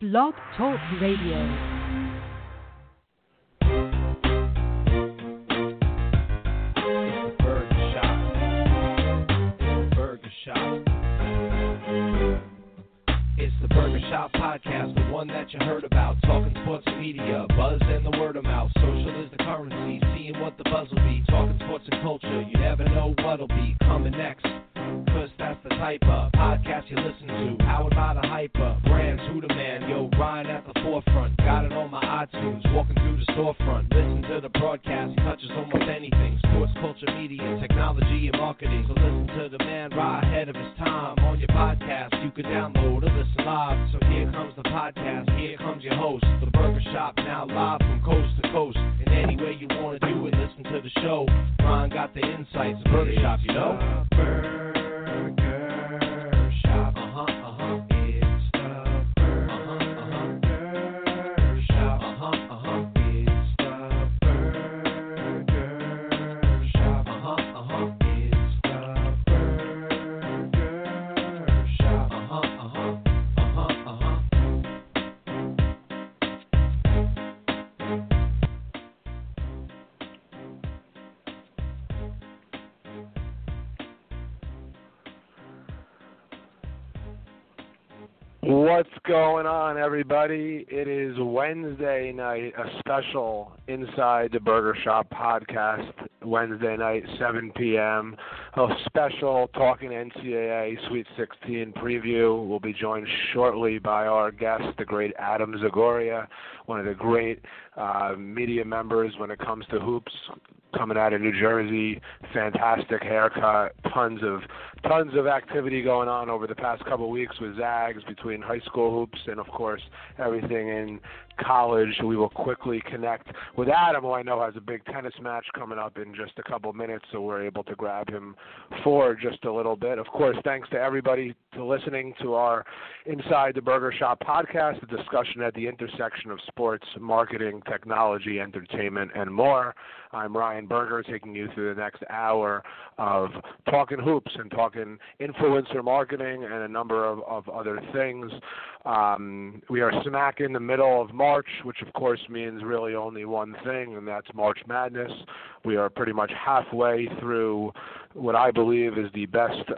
Blog Talk Radio. Shop podcast, the one that you heard about, talking sports and media, buzz and the word of mouth. Social is the currency, seeing what the buzz will be, talking sports and culture, you never know what'll be coming next, cause that's the type of podcast you listen to, powered by the hyper, brands, who the man, yo, Ryan at the forefront, got it on my iTunes, walking through the storefront, listen to the broadcast, touches almost anything, sports, culture, media, technology, and marketing, so listen to the man right ahead of his time, on your podcast, you can download or listen live, so here comes the podcast, here comes your host, The Burger Shop, now live from coast to coast, and any way you want to do it, listen to the show, Ryan got the insights, The Burger Shop, you know? Burger Shop. It's the Burger Shop. It's the Burger Shop. It's the Burger Shop. What's going on, everybody? It is Wednesday night, a special Inside the Burger Shop podcast, Wednesday night, 7 p.m., a special Talking NCAA Sweet 16 preview. We'll be joined shortly by our guest, the great Adam Zagoria, one of the great media members when it comes to hoops, coming out of New Jersey, fantastic haircut, tons of activity going on over the past couple of weeks with Zags between high school hoops and, of course, everything in college. We will quickly connect with Adam, who I know has a big tennis match coming up in just a couple minutes, so we're able to grab him for just a little bit. Of course, thanks to everybody for listening to our Inside the Burger Shop podcast, a discussion at the intersection of sports, marketing, technology, entertainment, and more. I'm Ryan Berger, taking you through the next hour of talking hoops and talking influencer marketing and a number of other things. We are smack in the middle of March, which of course means really only one thing, and that's March Madness. We are pretty much halfway through what I believe is the best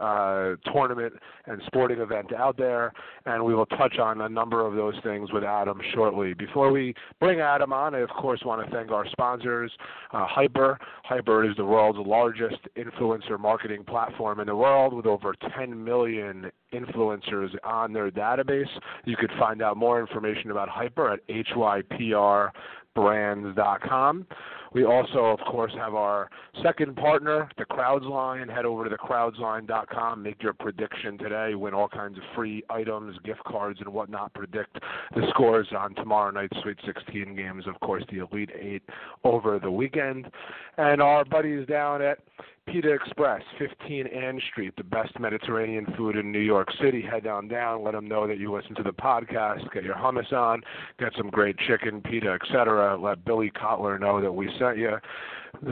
tournament and sporting event out there, and we will touch on a number of those things with Adam shortly. Before we bring Adam on, I of course want to thank our sponsors, Hyper. Hyper is the world's largest influencer marketing platform in the world with over 10 million influencers on their database. You could find out more information about Hyper at hyprbrands.com. We also, of course, have our second partner, the Crowds Line. Head over to thecrowdsline.com. Make your prediction today. Win all kinds of free items, gift cards, and whatnot. Predict the scores on tomorrow night's Sweet 16 games. Of course, the Elite Eight over the weekend. And our buddies down at Pita Express, 15 Ann Street, the best Mediterranean food in New York City. Head on down. Let them know that you listen to the podcast. Get your hummus on. Get some great chicken, pita, etc. Let Billy Kotler know that we sent you.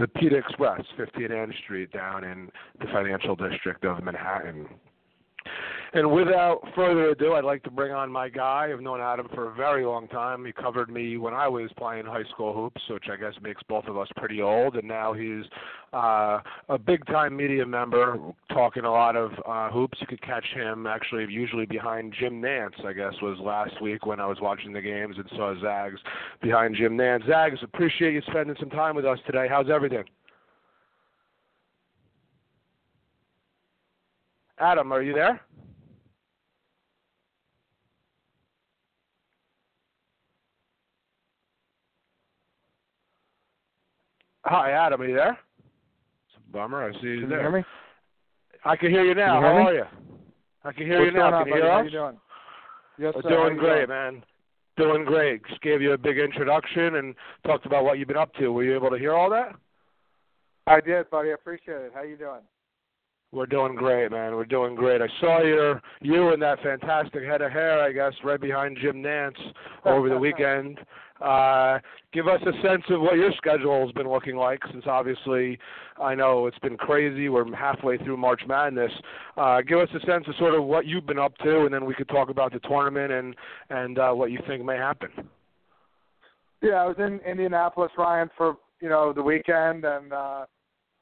The Pita Express, 15 Ann Street, down in the financial district of Manhattan. And without further ado, I'd like to bring on my guy. I've known Adam for a very long time. He covered me when I was playing high school hoops, which I guess makes both of us pretty old. And now he's a big-time media member, talking a lot of hoops. You could catch him actually usually behind Jim Nance, I guess, was last week when I was watching the games and saw Zags behind Jim Nance. Zags, appreciate you spending some time with us today. How's everything? Adam, are you there? Hi, Adam, are you there? It's a bummer. I see you there. Can you hear me? I can hear you now. How are you? I can hear you now. Can you hear us? How you doing? Yes, sir. Doing great, man. Doing great. Just gave you a big introduction and talked about what you've been up to. Were you able to hear all that? I did, buddy. I appreciate it. How you doing? We're doing great, man. We're doing great. I saw you and that fantastic head of hair, I guess, right behind Jim Nance over the weekend. Give us a sense of what your schedule has been looking like, since obviously I know it's been crazy. We're halfway through March Madness. Give us a sense of sort of what you've been up to, and then we could talk about the tournament and what you think may happen. Yeah, I was in Indianapolis, Ryan, for the weekend, and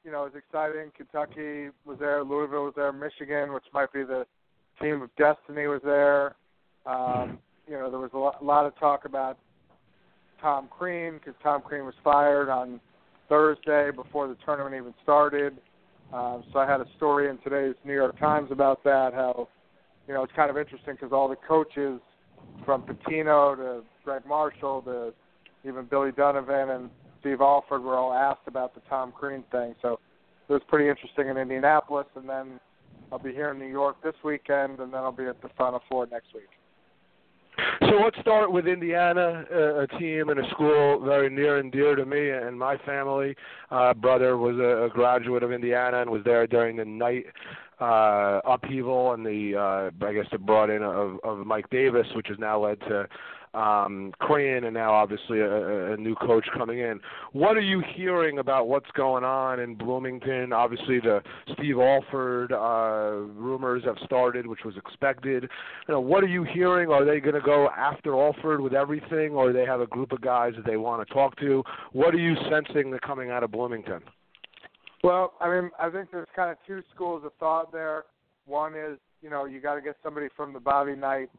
it was exciting. Kentucky was there, Louisville was there, Michigan, which might be the team of destiny, was there. There was a lot of talk about Tom Crean, because Tom Crean was fired on Thursday before the tournament even started. So I had a story in today's New York Times about that, how, it's kind of interesting because all the coaches from Pitino to Greg Marshall to even Billy Donovan and Steve Alford were all asked about the Tom Crean thing. So it was pretty interesting in Indianapolis, and then I'll be here in New York this weekend, and then I'll be at the Final Four next week. So let's start with Indiana, a team and a school very near and dear to me and my family. Brother was a graduate of Indiana and was there during the night upheaval and the brought in of Mike Davis, which has now led to Crean, and now obviously a new coach coming in. What are you hearing about what's going on in Bloomington? Obviously the Steve Alford rumors have started, which was expected. What are you hearing? Are they going to go after Alford with everything, or do they have a group of guys that they want to talk to? What are you sensing that coming out of Bloomington? Well, I think there's kind of two schools of thought there. One is, you got to get somebody from the Bobby Knight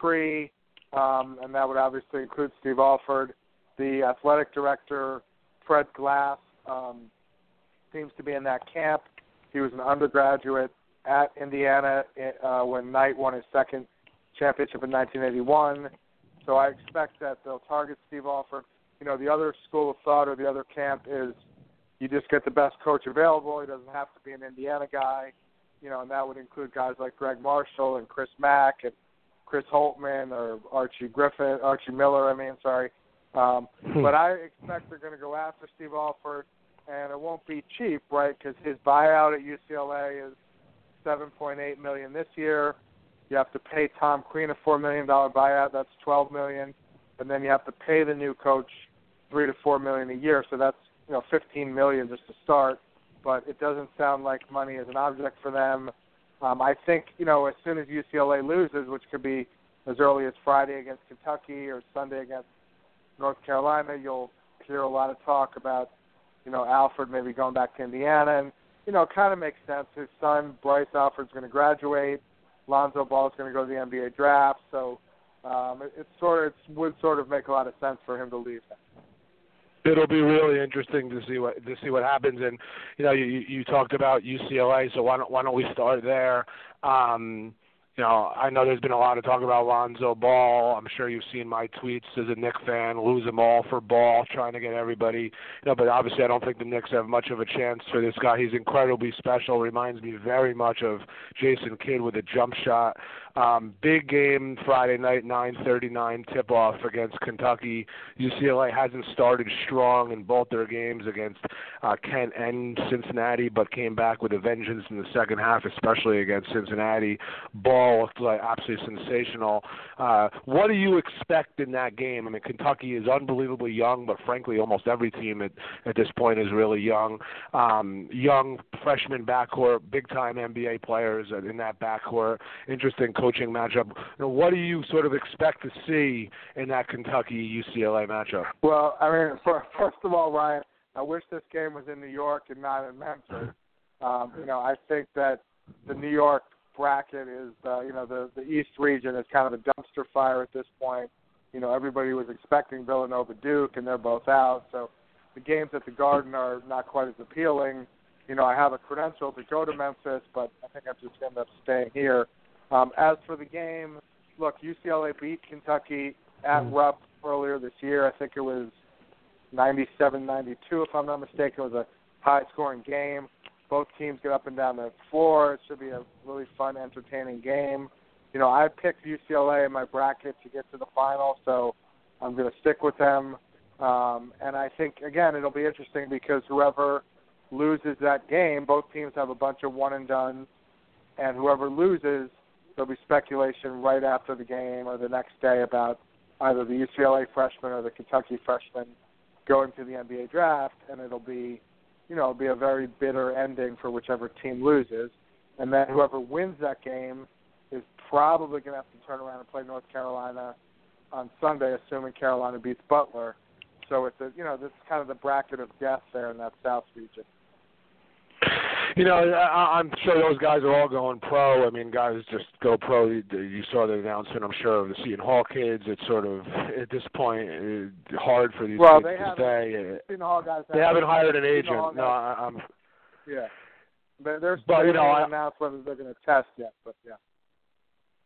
tree, and that would obviously include Steve Alford. The athletic director, Fred Glass, seems to be in that camp. He was an undergraduate at Indiana when Knight won his second championship in 1981. So I expect that they'll target Steve Alford. The other school of thought or the other camp is you just get the best coach available. He doesn't have to be an Indiana guy, and that would include guys like Greg Marshall and Chris Mack and Chris Holtman or Archie Miller. But I expect they're going to go after Steve Alford, and it won't be cheap, right? Because his buyout at UCLA is $7.8 million this year. You have to pay Tom Crean a $4 million buyout. That's $12 million, and then you have to pay the new coach $3 to $4 million a year. So that's $15 million just to start. But it doesn't sound like money is an object for them. I think, as soon as UCLA loses, which could be as early as Friday against Kentucky or Sunday against North Carolina, you'll hear a lot of talk about, Alford maybe going back to Indiana. And, it kind of makes sense. His son, Bryce Alford's going to graduate. Lonzo Ball is going to go to the NBA draft. So it would sort of make a lot of sense for him to leave that. It'll be really interesting to see what happens, and you talked about UCLA, so why don't we start there? I know there's been a lot of talk about Lonzo Ball. I'm sure you've seen my tweets as a Knicks fan, lose them all for Ball, trying to get everybody. But obviously I don't think the Knicks have much of a chance for this guy. He's incredibly special. Reminds me very much of Jason Kidd with a jump shot. Big game Friday night, 9:39 tip-off against Kentucky. UCLA hasn't started strong in both their games against Kent and Cincinnati, but came back with a vengeance in the second half, especially against Cincinnati. Ball looked like absolutely sensational. What do you expect in that game? Kentucky is unbelievably young, but frankly, almost every team at this point is really young. Young freshman backcourt, big-time NBA players in that backcourt. Interesting coaching matchup. What do you sort of expect to see in that Kentucky-UCLA matchup? Well, first of all, Ryan, I wish this game was in New York and not in Memphis. I think that the New York bracket is, the East region is kind of a dumpster fire at this point. Everybody was expecting Villanova Duke, and they're both out. So the games at the Garden are not quite as appealing. I have a credential to go to Memphis, but I think I'm just going to end up staying here. As for the game, look, UCLA beat Kentucky at Rupp earlier this year. I think it was 97-92, if I'm not mistaken. It was a high-scoring game. Both teams get up and down the floor. It should be a really fun, entertaining game. you know, I picked UCLA in my bracket to get to the final, so I'm going to stick with them. And I think, again, it'll be interesting because whoever loses that game, both teams have a bunch of one-and-dones, and whoever loses, there'll be speculation right after the game or the next day about either the UCLA freshman or the Kentucky freshman going to the NBA draft, and it'll be, you know, it'll be a very bitter ending for whichever team loses. And then whoever wins that game is probably going to have to turn around and play North Carolina on Sunday, assuming Carolina beats Butler. So it's a, you know, this is kind of the bracket of death there in that South region. You know, I'm sure those guys are all going pro. I mean, guys just go pro. You saw the announcement, I'm sure, of the Seton Hall kids. It's sort of, at this point, hard for these kids to stay. Seton Hall guys they haven't hired an agent. No, I'm. Yeah. But you know, I haven't announced whether they're going to test yet, but yeah.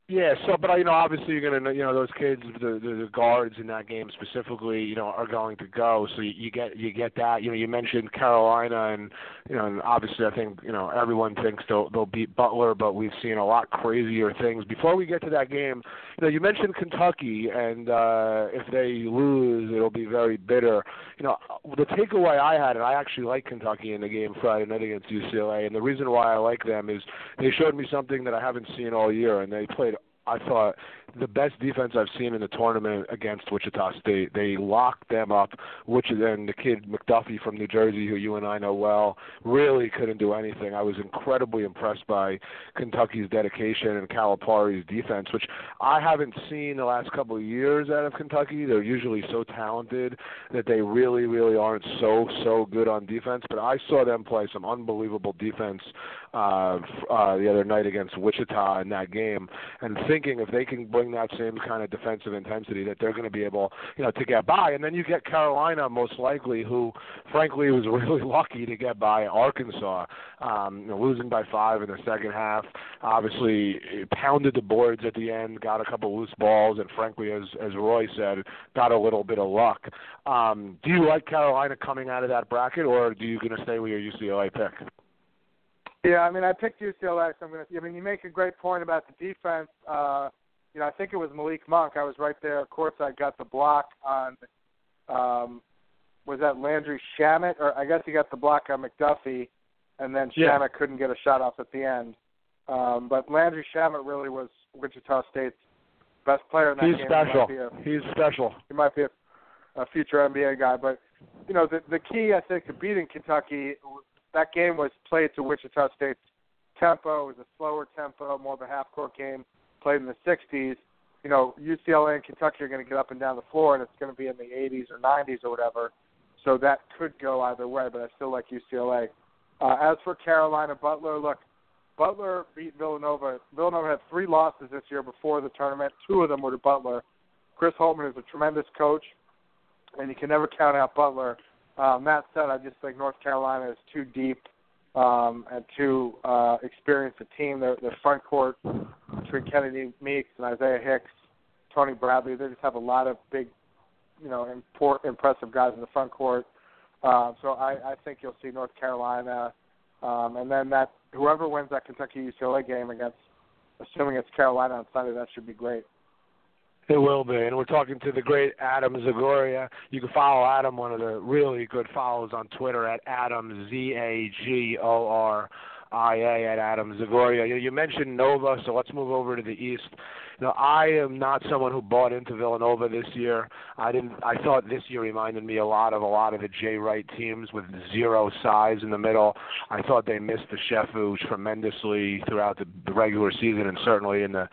Yeah, so, but, you know, obviously you're going to, you know, those kids, the guards in that game specifically, you know, are going to go. So you get that. You know, you mentioned Carolina and, you know, and obviously I think, you know, everyone thinks they'll beat Butler, but we've seen a lot crazier things. Before we get to that game, you know, you mentioned Kentucky, and if they lose, it'll be very bitter. You know, the takeaway I had, and I actually like Kentucky in the game Friday night against UCLA, and the reason why I like them is they showed me something that I haven't seen all year, and they played, I thought, the best defense I've seen in the tournament against Wichita State. They locked them up, which then the kid McDuffie from New Jersey, who you and I know well, really couldn't do anything. I was incredibly impressed by Kentucky's dedication and Calipari's defense, which I haven't seen the last couple of years out of Kentucky. They're usually so talented that they really, really aren't so good on defense. But I saw them play some unbelievable defense the other night against Wichita in that game, and thinking if they can bring that same kind of defensive intensity that they're going to be able, you know, to get by. And then you get Carolina most likely, who frankly was really lucky to get by Arkansas, you know, losing by 5 in the second half. Obviously pounded the boards at the end, got a couple loose balls, and frankly, as Roy said, got a little bit of luck. Do you like Carolina coming out of that bracket, or are you going to stay with your UCLA pick? Yeah, I mean, I picked UCLA, so I'm going to – I mean, you make a great point about the defense. You know, I think it was Malik Monk. I was right there. Of course, I got the block on was that Landry Schammett? Or I guess he got the block on McDuffie, and then Schammett couldn't get a shot off at the end. But Landry Schammett really was Wichita State's best player in that game. He's special. He might be a future NBA guy. But, you know, the key, I think, to beating Kentucky – that game was played to Wichita State's tempo. It was a slower tempo, more of a half-court game, played in the 60s. You know, UCLA and Kentucky are going to get up and down the floor, and it's going to be in the 80s or 90s or whatever. So that could go either way, but I still like UCLA. As for Carolina, Butler, look, Butler beat Villanova. Villanova had 3 losses this year before the tournament. 2 of them were to Butler. Chris Holtman is a tremendous coach, and you can never count out Butler. That said, I just think North Carolina is too deep and too experienced a team. Their front court between Kennedy Meeks and Isaiah Hicks, Tony Bradley, they just have a lot of big, you know, impressive guys in the front court. So I think you'll see North Carolina. And then that whoever wins that Kentucky-UCLA game against, assuming it's Carolina on Sunday, that should be great. It will be, and we're talking to the great Adam Zagoria. You can follow Adam, one of the really good follows on Twitter, at Adam, Z-A-G-O-R-I-A, at Adam Zagoria. You mentioned Nova, so let's move over to the East. Now, I am not someone who bought into Villanova this year. I thought this year reminded me a lot of the Jay Wright teams with zero size in the middle. I thought they missed the Shefu tremendously throughout the regular season and certainly in the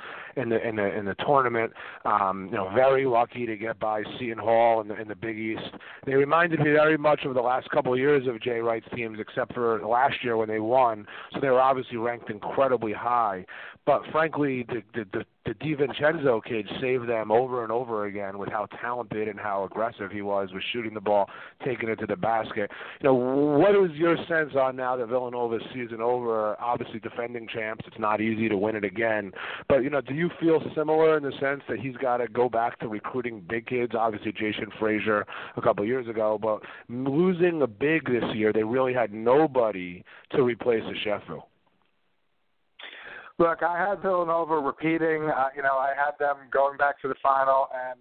tournament. You know, very lucky to get by Seton Hall in the Big East. They reminded me very much of the last couple of years of Jay Wright's teams, except for last year when they won. So they were obviously ranked incredibly high. But frankly, the DiVincenzo kid saved them over and over again with how talented and how aggressive he was shooting the ball, taking it to the basket. You know, what is your sense on now that Villanova's season over? Obviously, defending champs, it's not easy to win it again. But, you know, do you feel similar in the sense that he's got to go back to recruiting big kids? Obviously, Jason Frazier a couple of years ago, but losing a big this year, they really had nobody to replace a Sheffield. Look, I had Villanova repeating. I had them going back to the final, and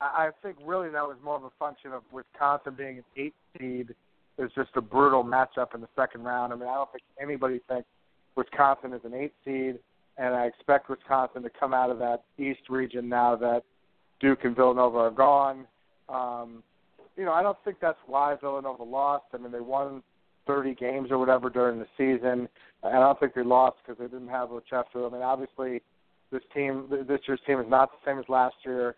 I think really that was more of a function of Wisconsin being an 8 seed. It was just a brutal matchup in the second round. I mean, I don't think anybody thinks Wisconsin is an 8 seed, and I expect Wisconsin to come out of that East region now that Duke and Villanova are gone. I don't think that's why Villanova lost. I mean, they won 30 games or whatever during the season, and I don't think they lost because they didn't have Ochef. I mean, obviously, this year's team is not the same as last year.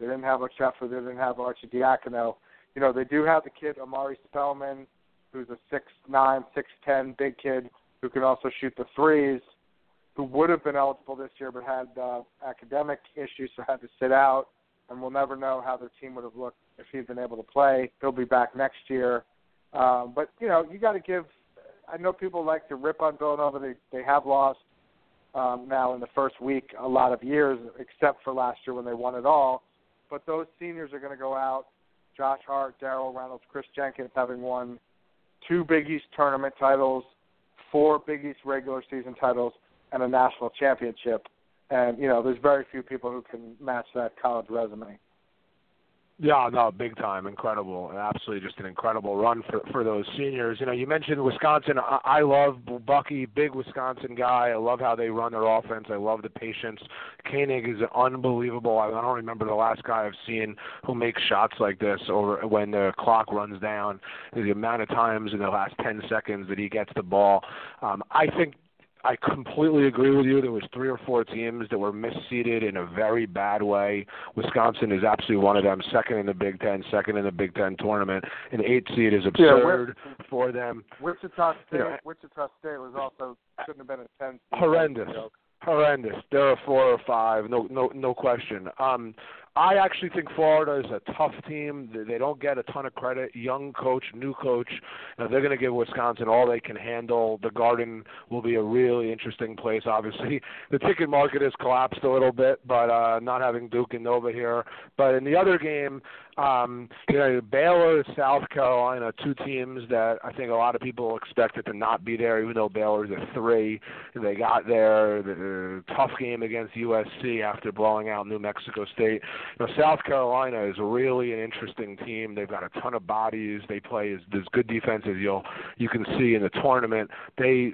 They didn't have Ochef. They didn't have Archie Diacono. They do have the kid Amari Spellman, who's a 6'9", 6'10", big kid who can also shoot the threes, who would have been eligible this year but had academic issues, so had to sit out, and we'll never know how their team would have looked if he'd been able to play. He'll be back next year. You got to give – I know people like to rip on Villanova. They have lost now in the first week a lot of years, except for last year when they won it all. But those seniors are going to go out. Josh Hart, Darryl Reynolds, Chris Jenkins having won 2 Big East tournament titles, 4 Big East regular season titles, and a national championship. And, there's very few people who can match that college resume. Yeah, no, big time, incredible, absolutely just an incredible run for those seniors. You mentioned Wisconsin. I love Bucky, big Wisconsin guy. I love how they run their offense. I love the patience. Koenig is unbelievable. I don't remember the last guy I've seen who makes shots like this over when the clock runs down. The amount of times in the last 10 seconds that he gets the ball. I think I completely agree with you. There was 3 or 4 teams that were misseeded in a very bad way. Wisconsin is absolutely one of them, second in the Big Ten tournament. An 8 seed is absurd for them. Wichita State was also shouldn't have been a 10 seed. Horrendous. They're a 4 or 5, no question. I actually think Florida is a tough team. They don't get a ton of credit. Young coach, new coach. They're going to give Wisconsin all they can handle. The Garden will be a really interesting place, obviously. The ticket market has collapsed a little bit, but not having Duke and Nova here. But in the other game, Baylor, South Carolina, 2 teams that I think a lot of people expected to not be there, even though Baylor's a 3. They got there. The tough game against USC after blowing out New Mexico State. South Carolina is really an interesting team. They've got a ton of bodies. They play as good defense as you can see in the tournament. They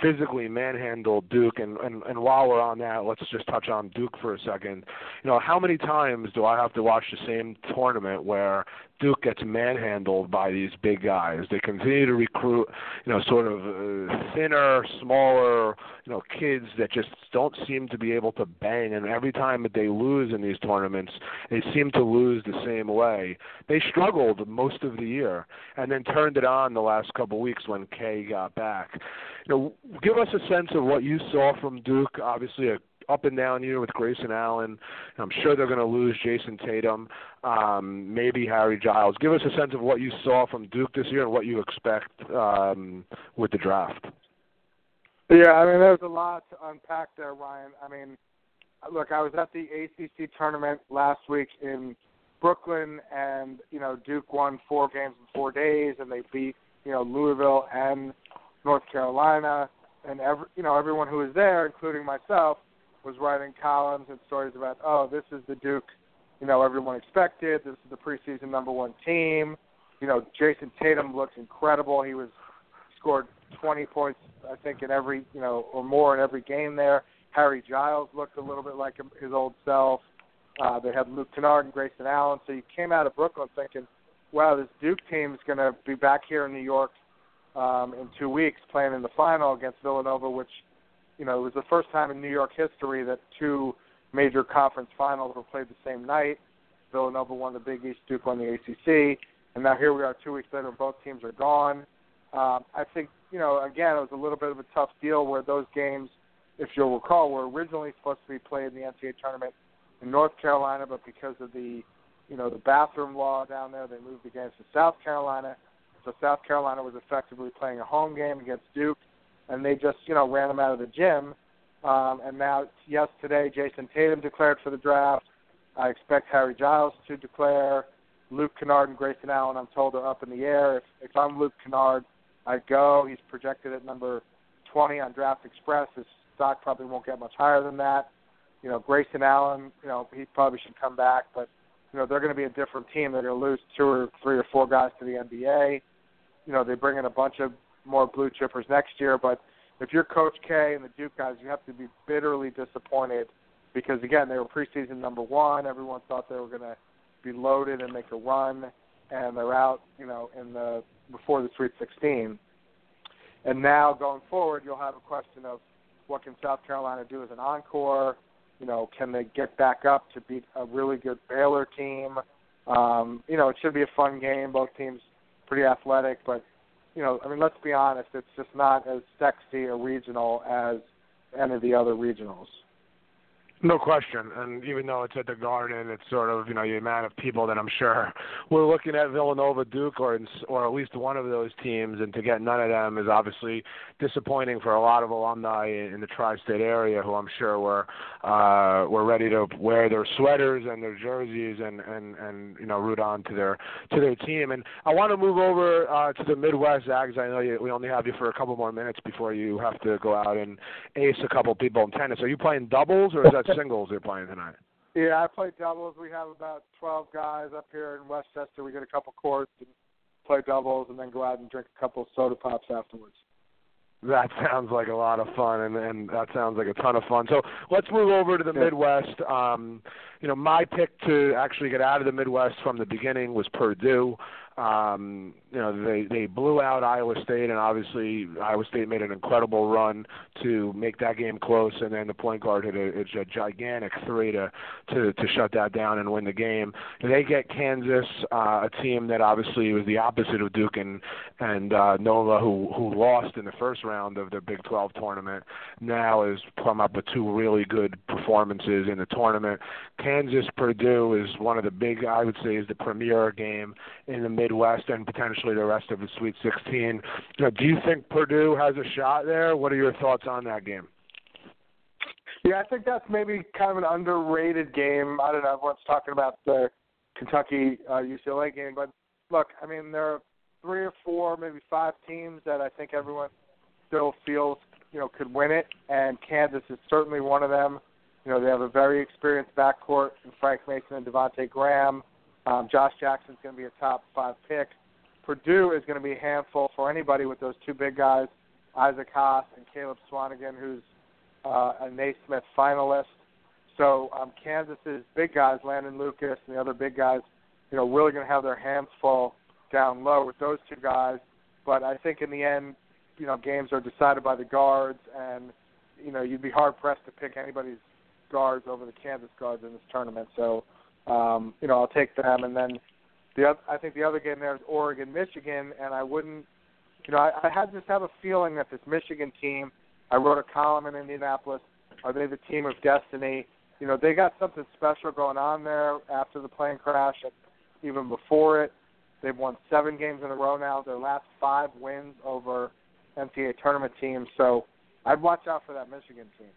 physically manhandled Duke. And while we're on that, let's just touch on Duke for a second. How many times do I have to watch the same tournament where Duke gets manhandled by these big guys? They continue to recruit, sort of thinner, smaller, kids that just don't seem to be able to bang. And every time that they lose in these tournaments, they seem to lose the same way. They struggled most of the year and then turned it on the last couple of weeks when Kay got back. Give us a sense of what you saw from Duke. Obviously, a up and down year with Grayson Allen. I'm sure they're going to lose Jason Tatum, maybe Harry Giles. Give us a sense of what you saw from Duke this year and what you expect with the draft. Yeah, I mean, there's a lot to unpack there, Ryan. I mean, look, I was at the ACC tournament last week in Brooklyn, and, Duke won 4 games in 4 days, and they beat, Louisville and North Carolina. And, everyone who was there, including myself, was writing columns and stories about, this is the Duke, everyone expected. This is the preseason number 1 team. Jason Tatum looks incredible. He scored 20 points, I think, in every, or more in every game there. Harry Giles looked a little bit like his old self. They had Luke Kennard and Grayson Allen. So you came out of Brooklyn thinking, wow, this Duke team is going to be back here in New York in 2 weeks playing in the final against Villanova, which it was the first time in New York history that 2 major conference finals were played the same night. Villanova won the Big East, Duke won the ACC, and now here we are 2 weeks later and both teams are gone. I think, again, it was a little bit of a tough deal where those games, if you'll recall, were originally supposed to be played in the NCAA tournament in North Carolina, but because of the, the bathroom law down there, they moved the games to South Carolina. So South Carolina was effectively playing a home game against Duke, and they just, ran them out of the gym. And now, yes, today Jason Tatum declared for the draft. I expect Harry Giles to declare. Luke Kennard and Grayson Allen, I'm told, are up in the air. If I'm Luke Kennard, I'd go. He's projected at number 20 on Draft Express. His stock probably won't get much higher than that. You know, Grayson Allen, you know, he probably should come back, but, you know, they're going to be a different team. They're going to lose two or three or four guys to the NBA. You know, they bring in a bunch of more blue chippers next year, but if you're Coach K and the Duke guys, you have to be bitterly disappointed because, again, they were preseason number one. Everyone thought they were going to be loaded and make a run, and they're out, you know, in the before the Sweet 16. And now going forward, you'll have a question of what can South Carolina do as an encore? You know, can they get back up to beat a really good Baylor team? You know, it should be a fun game. Both teams pretty athletic, but, you know, I mean, let's be honest, it's just not as sexy a regional as any of the other regionals. No question, and even though it's at the Garden, it's sort of, you know, the amount of people that I'm sure we're looking at Villanova, Duke, or at least one of those teams, and to get none of them is obviously disappointing for a lot of alumni in the tri-state area who I'm sure were ready to wear their sweaters and their jerseys and you know, root on to their team. And I want to move over to the Midwest, Zags. I know we only have you for a couple more minutes before you have to go out and ace a couple people in tennis. Are you playing doubles or is that singles they're playing tonight? Yeah, I play doubles. We have about 12 guys up here in Westchester. We get a couple courts and play doubles and then go out and drink a couple soda pops afterwards. That sounds like a lot of fun, and that sounds like a ton of fun. So let's move over to the Midwest. You know, my pick to actually get out of the Midwest from the beginning was Purdue. You know, they blew out Iowa State, and obviously Iowa State made an incredible run to make that game close, and then the point guard hit a gigantic three to shut that down and win the game. They get Kansas, a team that obviously was the opposite of Duke and Nova, who lost in the first round of the Big 12 tournament, now has come up with two really good performances in the tournament. Kansas-Purdue is one of the big, I would say, is the premier game in the Midwest and potentially the rest of the Sweet 16. You know, do you think Purdue has a shot there? What are your thoughts on that game? Yeah, I think that's maybe kind of an underrated game. I don't know, everyone's talking about the Kentucky-UCLA game, but look, I mean, there are three or four, maybe five teams that I think everyone still feels, you know, could win it, and Kansas is certainly one of them. You know, they have a very experienced backcourt in Frank Mason and Devontae Graham. Josh Jackson's going to be a top-5 pick. Purdue is going to be a handful for anybody with those two big guys, Isaac Haas and Caleb Swanigan, who's a Naismith finalist. So Kansas's big guys, Landon Lucas and the other big guys, you know, really going to have their hands full down low with those two guys. But I think in the end, you know, games are decided by the guards, and, you know, you'd be hard-pressed to pick anybody's guards over the Kansas guards in this tournament. So, you know, I'll take them. And then I think the other game there is Oregon-Michigan, and I wouldn't, you know, I had just have a feeling that this Michigan team, I wrote a column in Indianapolis, are they the team of destiny? You know, they got something special going on there after the plane crash and even before it. They've won 7 games in a row now, their last 5 wins over NCAA tournament teams. So I'd watch out for that Michigan team.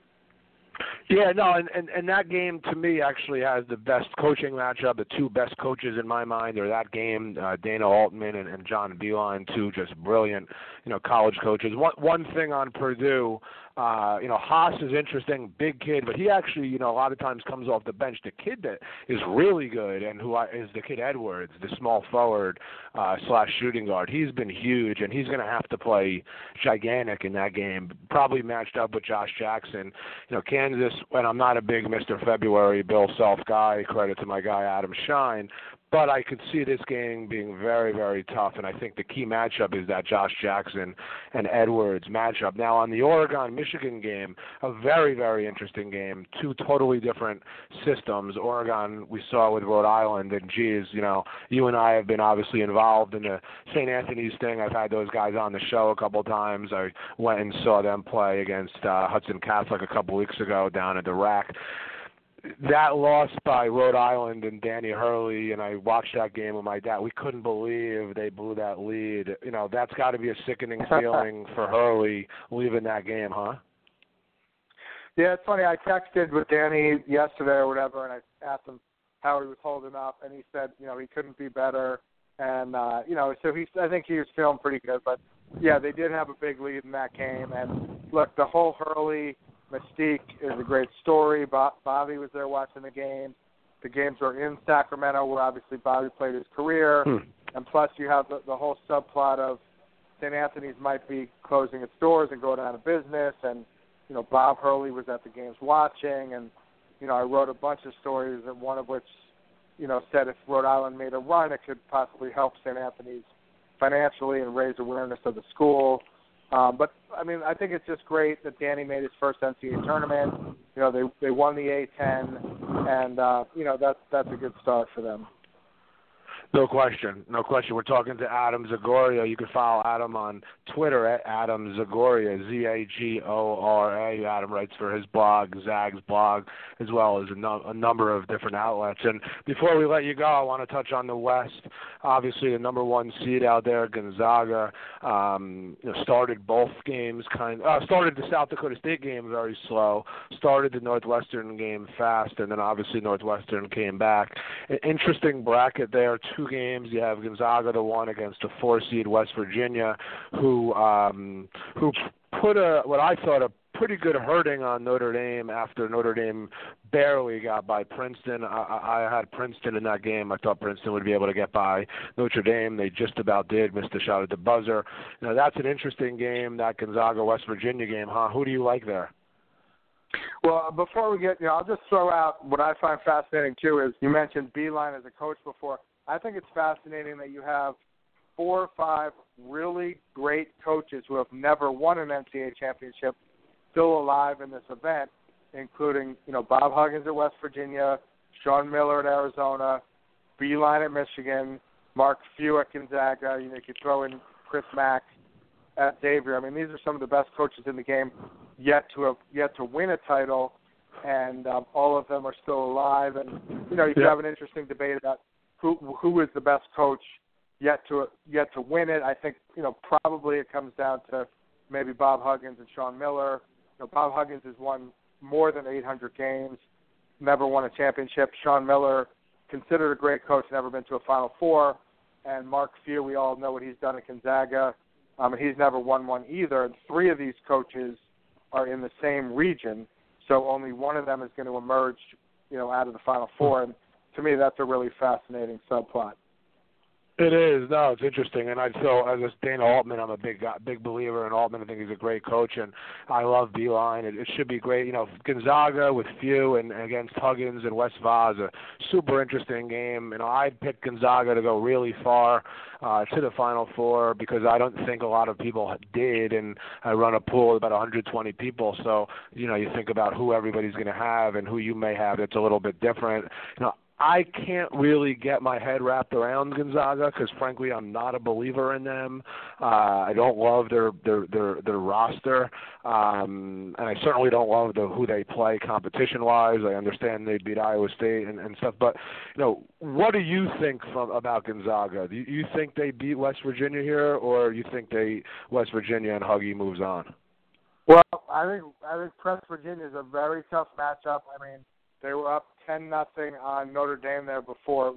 Yeah, no, and that game to me actually has the best coaching matchup. The two best coaches in my mind are that game, Dana Altman and John Beilein, two just brilliant, you know, college coaches. One thing on Purdue. You know, Haas is interesting, big kid, but he actually, you know, a lot of times comes off the bench. The kid that is really good and who is the kid Edwards, the small forward / shooting guard, he's been huge, and he's going to have to play gigantic in that game, probably matched up with Josh Jackson. You know, Kansas, and I'm not a big Mr. February Bill Self guy, credit to my guy Adam Shine, but I could see this game being very, very tough, and I think the key matchup is that Josh Jackson and Edwards matchup. Now, on the Oregon-Michigan game, a very, very interesting game, two totally different systems. Oregon, we saw with Rhode Island, and, geez, you know, you and I have been obviously involved in the St. Anthony's thing. I've had those guys on the show a couple times. I went and saw them play against Hudson Catholic a couple weeks ago down at the rack. That loss by Rhode Island and Danny Hurley, and I watched that game with my dad. We couldn't believe they blew that lead. You know, that's got to be a sickening feeling for Hurley leaving that game, huh? Yeah, it's funny. I texted with Danny yesterday or whatever, and I asked him how he was holding up, and he said, you know, he couldn't be better. And, you know, so I think he was feeling pretty good. But, yeah, they did have a big lead in that game. And, look, the whole Hurley – Mystique is a great story. Bobby was there watching the game. The games were in Sacramento, where obviously Bobby played his career. And plus you have the whole subplot of St. Anthony's might be closing its doors and going out of business. And, you know, Bob Hurley was at the games watching. And, you know, I wrote a bunch of stories, and one of which, you know, said if Rhode Island made a run, it could possibly help St. Anthony's financially and raise awareness of the school. But, I mean, I think it's just great that Danny made his first NCAA tournament. You know, they won the A-10, and, you know, that's a good start for them. No question. No question. We're talking to Adam Zagoria. You can follow Adam on Twitter at Adam Zagoria, Z-A-G-O-R-A. Adam writes for his blog, Zag's blog, as well as a number of different outlets. And before we let you go, I want to touch on the West. Obviously, the number one seed out there, Gonzaga, started both games started the South Dakota State game very slow, started the Northwestern game fast, and then obviously Northwestern came back. An interesting bracket there, two games. You have Gonzaga, the one against the 4 seed West Virginia, who put what I thought a pretty good hurting on Notre Dame after Notre Dame barely got by Princeton. I had Princeton in that game. I thought Princeton would be able to get by Notre Dame. They just about did. Missed a shot at the buzzer. Now that's an interesting game, that Gonzaga West Virginia game, huh? Who do you like there? Well, before we get, I'll just throw out what I find fascinating too is you mentioned Beilein as a coach before. I think it's fascinating that you have 4 or 5 really great coaches who have never won an NCAA championship still alive in this event, including, Bob Huggins at West Virginia, Sean Miller at Arizona, Beilein at Michigan, Mark Few at Gonzaga. You could throw in Chris Mack at Xavier. I mean, these are some of the best coaches in the game yet to win a title, and all of them are still alive. And, you could have an interesting debate about who is the best coach yet to win it. I think, probably it comes down to maybe Bob Huggins and Sean Miller. Bob Huggins has won more than 800 games, never won a championship. Sean Miller, considered a great coach, never been to a Final Four. And Mark Few, we all know what he's done at Gonzaga. He's never won one either. And 3 of these coaches are in the same region, so only one of them is going to emerge, out of the Final Four. And to me, that's a really fascinating subplot. It is. No, it's interesting. And as Dana Altman, I'm a big believer in Altman. I think he's a great coach, and I love Beilein. It should be great. Gonzaga with Few and against Huggins and West Vaz, a super interesting game. I'd pick Gonzaga to go really far to the Final Four because I don't think a lot of people did, and I run a pool of about 120 people. So, you think about who everybody's going to have and who you may have that's a little bit different. I can't really get my head wrapped around Gonzaga because, frankly, I'm not a believer in them. I don't love their roster, and I certainly don't love who they play competition-wise. I understand they beat Iowa State and stuff, but what do you think about Gonzaga? Do you think they beat West Virginia here, or you think West Virginia and Huggy moves on? Well, I think West Virginia is a very tough matchup. I mean, they were up 10-0 on Notre Dame there before,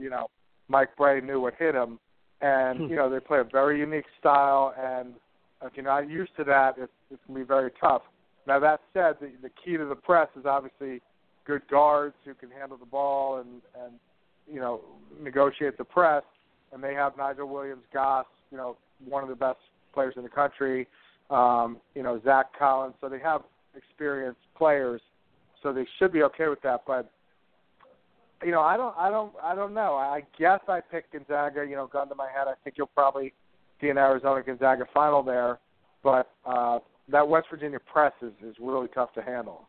Mike Bray knew what hit him. And, they play a very unique style. And if you're not used to that, it's going to be very tough. Now, that said, the key to the press is obviously good guards who can handle the ball and negotiate the press. And they have Nigel Williams-Goss, one of the best players in the country, Zach Collins. So they have experienced players. So they should be okay with that, but I don't know. I guess I picked Gonzaga. Gun to my head, I think you'll probably see an Arizona Gonzaga final there. But that West Virginia press is really tough to handle.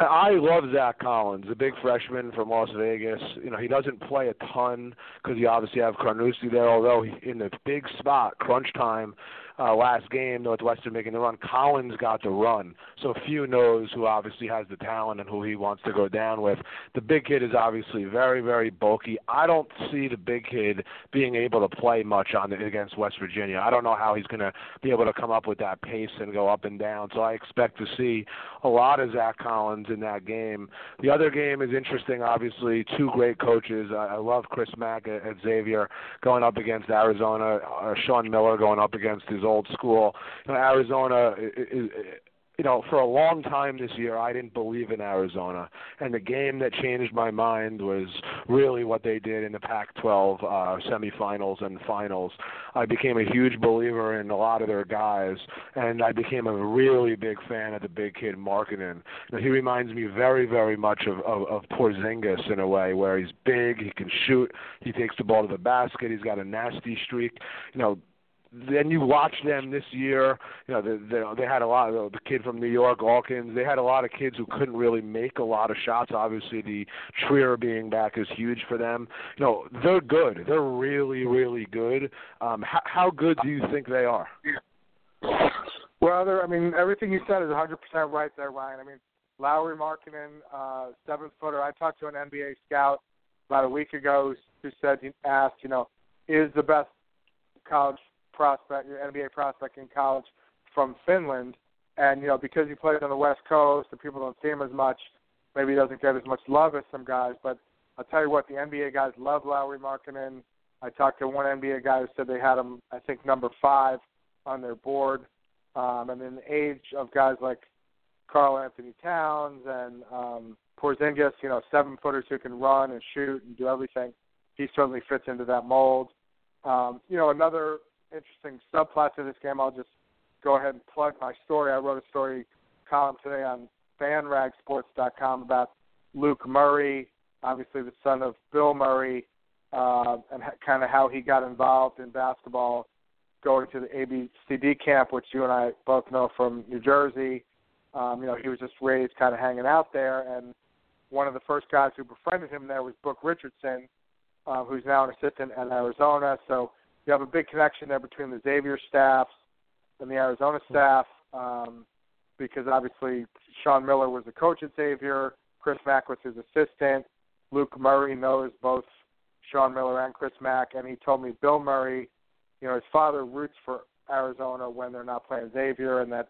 I love Zach Collins, the big freshman from Las Vegas. He doesn't play a ton because you obviously have Carnoustie there, although in the big spot, crunch time, last game, Northwestern making the run, Collins got the run. So Few knows who obviously has the talent and who he wants to go down with. The big kid is obviously very, very bulky. I don't see the big kid being able to play much against West Virginia. I don't know how he's going to be able to come up with that pace and go up and down. So I expect to see a lot of Zach Collins in that game. The other game is interesting, obviously. 2 great coaches. I love Chris Mack at Xavier going up against Arizona, or Sean Miller going up against his old school. Arizona you know, for a long time this year, I didn't believe in Arizona. And the game that changed my mind was really what they did in the Pac-12 semifinals and finals. I became a huge believer in a lot of their guys, and I became a really big fan of the big kid Markkanen. Now, he reminds me very, very much of Porzingis in a way, where he's big, he can shoot, he takes the ball to the basket, he's got a nasty streak, you know. Then you watch them this year. You know, they had a lot of the kid from New York, Alkins. They had a lot of kids who couldn't really make a lot of shots. Obviously, the Trier being back is huge for them. You know, they're good. They're really, really good. How good do you think they are? Well, I mean, everything you said is 100% right there, Ryan. I mean, Lowry Markkanen, 7-footer. I talked to an NBA scout about a week ago who said, he asked, you know, is the best NBA prospect in college from Finland, and you know, because he plays on the West Coast and people don't see him as much, maybe he doesn't get as much love as some guys. But I'll tell you what, the NBA guys love Lowry Markkanen. I talked to one NBA guy who said they had him, I think, number 5 on their board. And in the age of guys like Karl Anthony Towns and Porzingis, you know, 7-footers who can run and shoot and do everything, he certainly fits into that mold. You know, another interesting subplot to this game, I'll just go ahead and plug my story. I wrote a story column today on FanRagSports.com about Luke Murray, obviously the son of Bill Murray, and kind of how he got involved in basketball, going to the ABCD camp, which you and I both know from New Jersey. You know, he was just raised kind of hanging out there, and one of the first guys who befriended him there was Book Richardson, who's now an assistant at Arizona. So you have a big connection there between the Xavier staff and the Arizona staff, because obviously Sean Miller was the coach at Xavier. Chris Mack was his assistant. Luke Murray knows both Sean Miller and Chris Mack, and he told me Bill Murray, you know, his father roots for Arizona when they're not playing Xavier, and that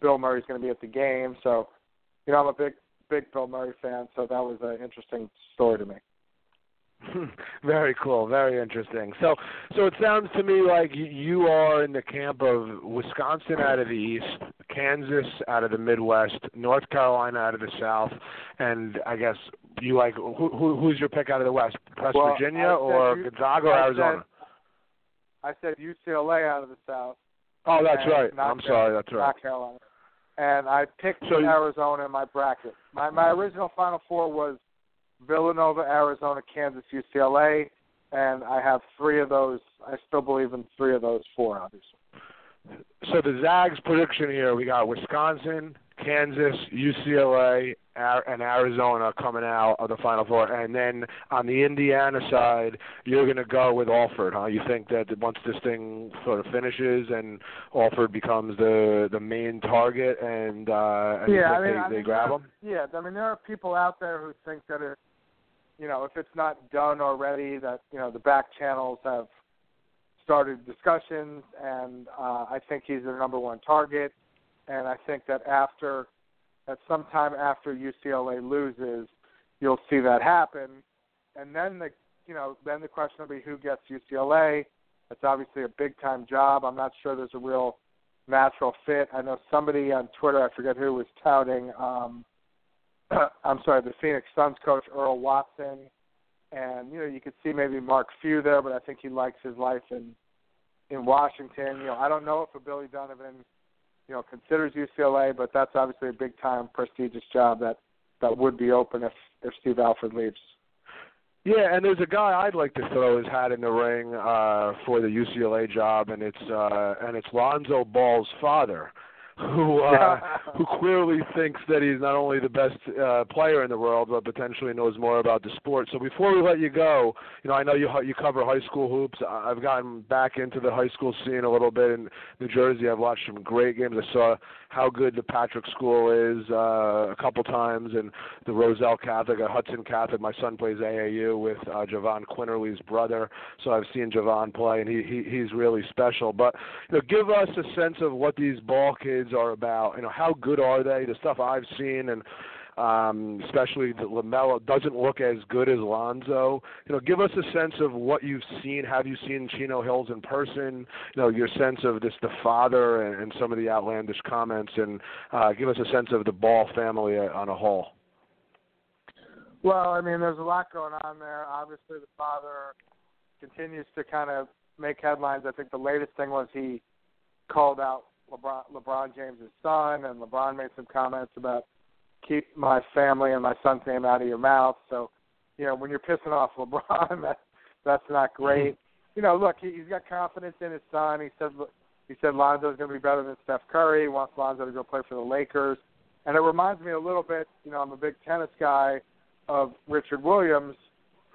Bill Murray's going to be at the game. So, you know, I'm a big Bill Murray fan, so that was an interesting story to me. Very cool, very interesting. So it sounds to me like you are in the camp of Wisconsin out of the East, Kansas out of the Midwest, North Carolina out of the South, and I guess you like who's your pick out of the West? West Virginia or Gonzaga or Arizona? I said UCLA out of the South. Oh, that's right. That's right. North Carolina, and I picked Arizona in my bracket. My original Final Four was Villanova, Arizona, Kansas, UCLA, and I have 3 of those. I still believe in 3 of those 4, obviously. So the Zags prediction here, we got Wisconsin, Kansas, UCLA, and Arizona coming out of the Final Four. And then on the Indiana side, you're going to go with Alford, huh? You think that once this thing sort of finishes and Alford becomes the main target and they grab him? Yeah, I mean, there are people out there who think that, you know, if it's not done already, that, you know, the back channels have started discussions, and I think he's their number 1 target. And I think that sometime after UCLA loses, you'll see that happen. And then the question will be who gets UCLA. That's obviously a big-time job. I'm not sure there's a real natural fit. I know somebody on Twitter, I forget who, was touting, the Phoenix Suns coach, Earl Watson. And, you know, you could see maybe Mark Few there, but I think he likes his life in Washington. You know, I don't know if a Billy Donovan, you know, considers UCLA, but that's obviously a big-time, prestigious job that would be open if Steve Alford leaves. Yeah, and there's a guy I'd like to throw his hat in the ring for the UCLA job, and it's Lonzo Ball's father, who clearly thinks that he's not only the best player in the world, but potentially knows more about the sport. So before we let you go, you know, I know you cover high school hoops. I've gotten back into the high school scene a little bit in New Jersey. I've watched some great games. I saw how good the Patrick School is a couple times, and the Roselle Catholic, Hudson Catholic. My son plays AAU with Javon Quinterly's brother, so I've seen Javon play, and he's really special. But you know, give us a sense of what these ball kids are about. You know, how good are they? The stuff I've seen, and especially that LaMelo doesn't look as good as Lonzo. You know, give us a sense of what you've seen. Have you seen Chino Hills in person? You know, your sense of just the father and some of the outlandish comments, and give us a sense of the Ball family on a whole. Well, I mean, there's a lot going on there. Obviously, the father continues to kind of make headlines. I think the latest thing was he called out LeBron James' son, and LeBron made some comments about keep my family and my son's name out of your mouth. So, you know, when you're pissing off LeBron, that's not great. You know, look, he's got confidence in his son. He said Lonzo's going to be better than Steph Curry. He wants Lonzo to go play for the Lakers. And it reminds me a little bit, you know, I'm a big tennis guy, of Richard Williams,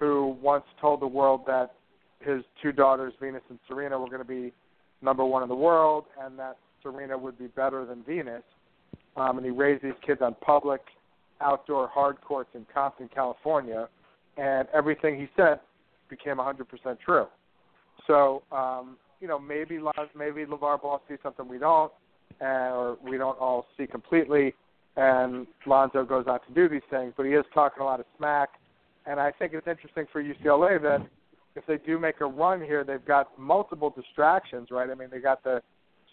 who once told the world that his two daughters, Venus and Serena, were going to be number one in the world and that Serena would be better than Venus. And he raised these kids on public outdoor hard courts in Compton, California, and everything he said became 100% true. So, you know, maybe LeVar Ball sees something we don't, or we don't all see completely, and Lonzo goes out to do these things, but he is talking a lot of smack. And I think it's interesting for UCLA that if they do make a run here, they've got multiple distractions, right? I mean, they got the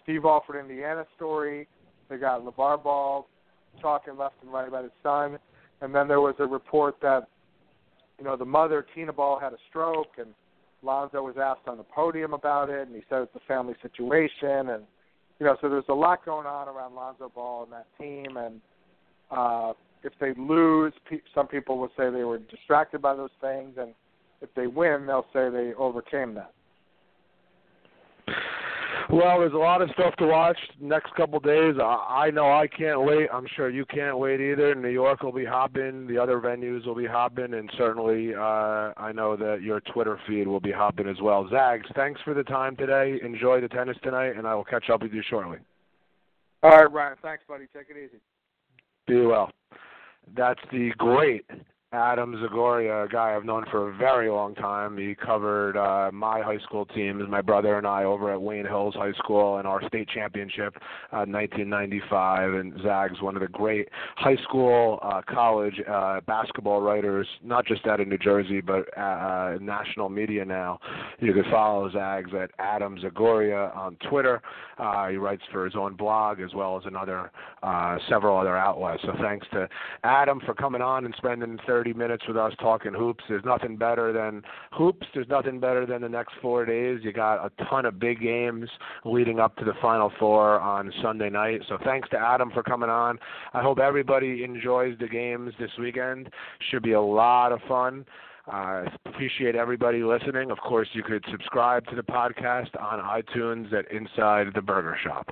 Steve Alford, Indiana story. They got LeVar Ball talking left and right about his son. And then there was a report that, you know, the mother, Tina Ball, had a stroke, and Lonzo was asked on the podium about it, and he said it's a family situation. And, you know, so there's a lot going on around Lonzo Ball and that team. And if they lose, some people will say they were distracted by those things. And if they win, they'll say they overcame that. Well, there's a lot of stuff to watch next couple of days. I know I can't wait. I'm sure you can't wait either. New York will be hopping. The other venues will be hopping. And certainly I know that your Twitter feed will be hopping as well. Zags, thanks for the time today. Enjoy the tennis tonight, and I will catch up with you shortly. All right, Ryan. Thanks, buddy. Take it easy. Be well. That's the great Adam Zagoria, a guy I've known for a very long time. He covered my high school teams, my brother and I, over at Wayne Hills High School, and our state championship in 1995. And Zag's one of the great high school, college basketball writers, not just out of New Jersey, but national media now. You can follow Zags at Adam Zagoria on Twitter. He writes for his own blog as well as another several other outlets. So thanks to Adam for coming on and spending 30 minutes with us talking hoops. There's nothing better than hoops. There's nothing better than the next 4 days. You got a ton of big games leading up to the Final Four on Sunday night. So thanks to Adam for coming on. I hope everybody enjoys the games this weekend. Should be a lot of fun. Appreciate everybody listening. Of course, you could subscribe to the podcast on iTunes at Inside the Burger Shop.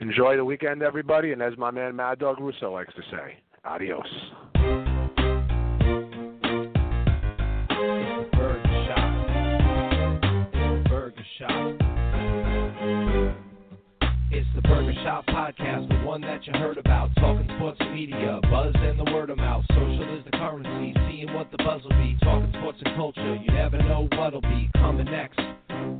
Enjoy the weekend, everybody. And as my man Mad Dog Russo likes to say, adios. Shop. It's the Burger Shop Podcast, the one that you heard about. Talking sports and media, buzz and the word of mouth. Social is the currency, seeing what the buzz will be. Talking sports and culture, you never know what'll be coming next.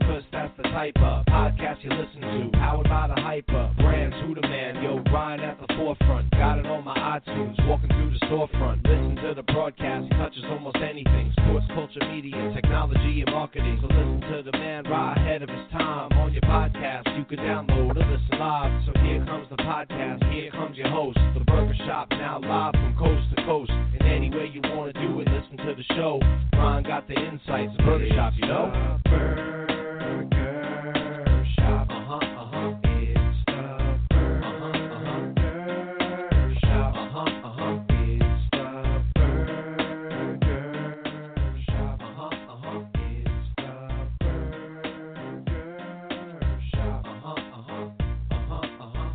Cause that's the type of podcast you listen to. Powered by the hyper, brands, who the man. Yo, Ryan at the forefront, got it on my iTunes. Walking through the storefront, listen to the broadcast. Touches almost anything, sports, culture, media, technology, and marketing. So listen to the man right ahead of his time. On your podcast, you can download or listen live. So here comes the podcast, here comes your host. The Burger Shop, now live from coast to coast. And any way you want to do it, listen to the show. Ryan got the insights, the Burger Shop, you know. Burger Shop. Uh-huh, uh-huh. It's the Burger Shop. Uh-huh, uh-huh. It's the Burger Shop. Uh-huh, uh-huh. It's the Burger Shop. Uh-huh, uh-huh. Uh-huh, uh-huh.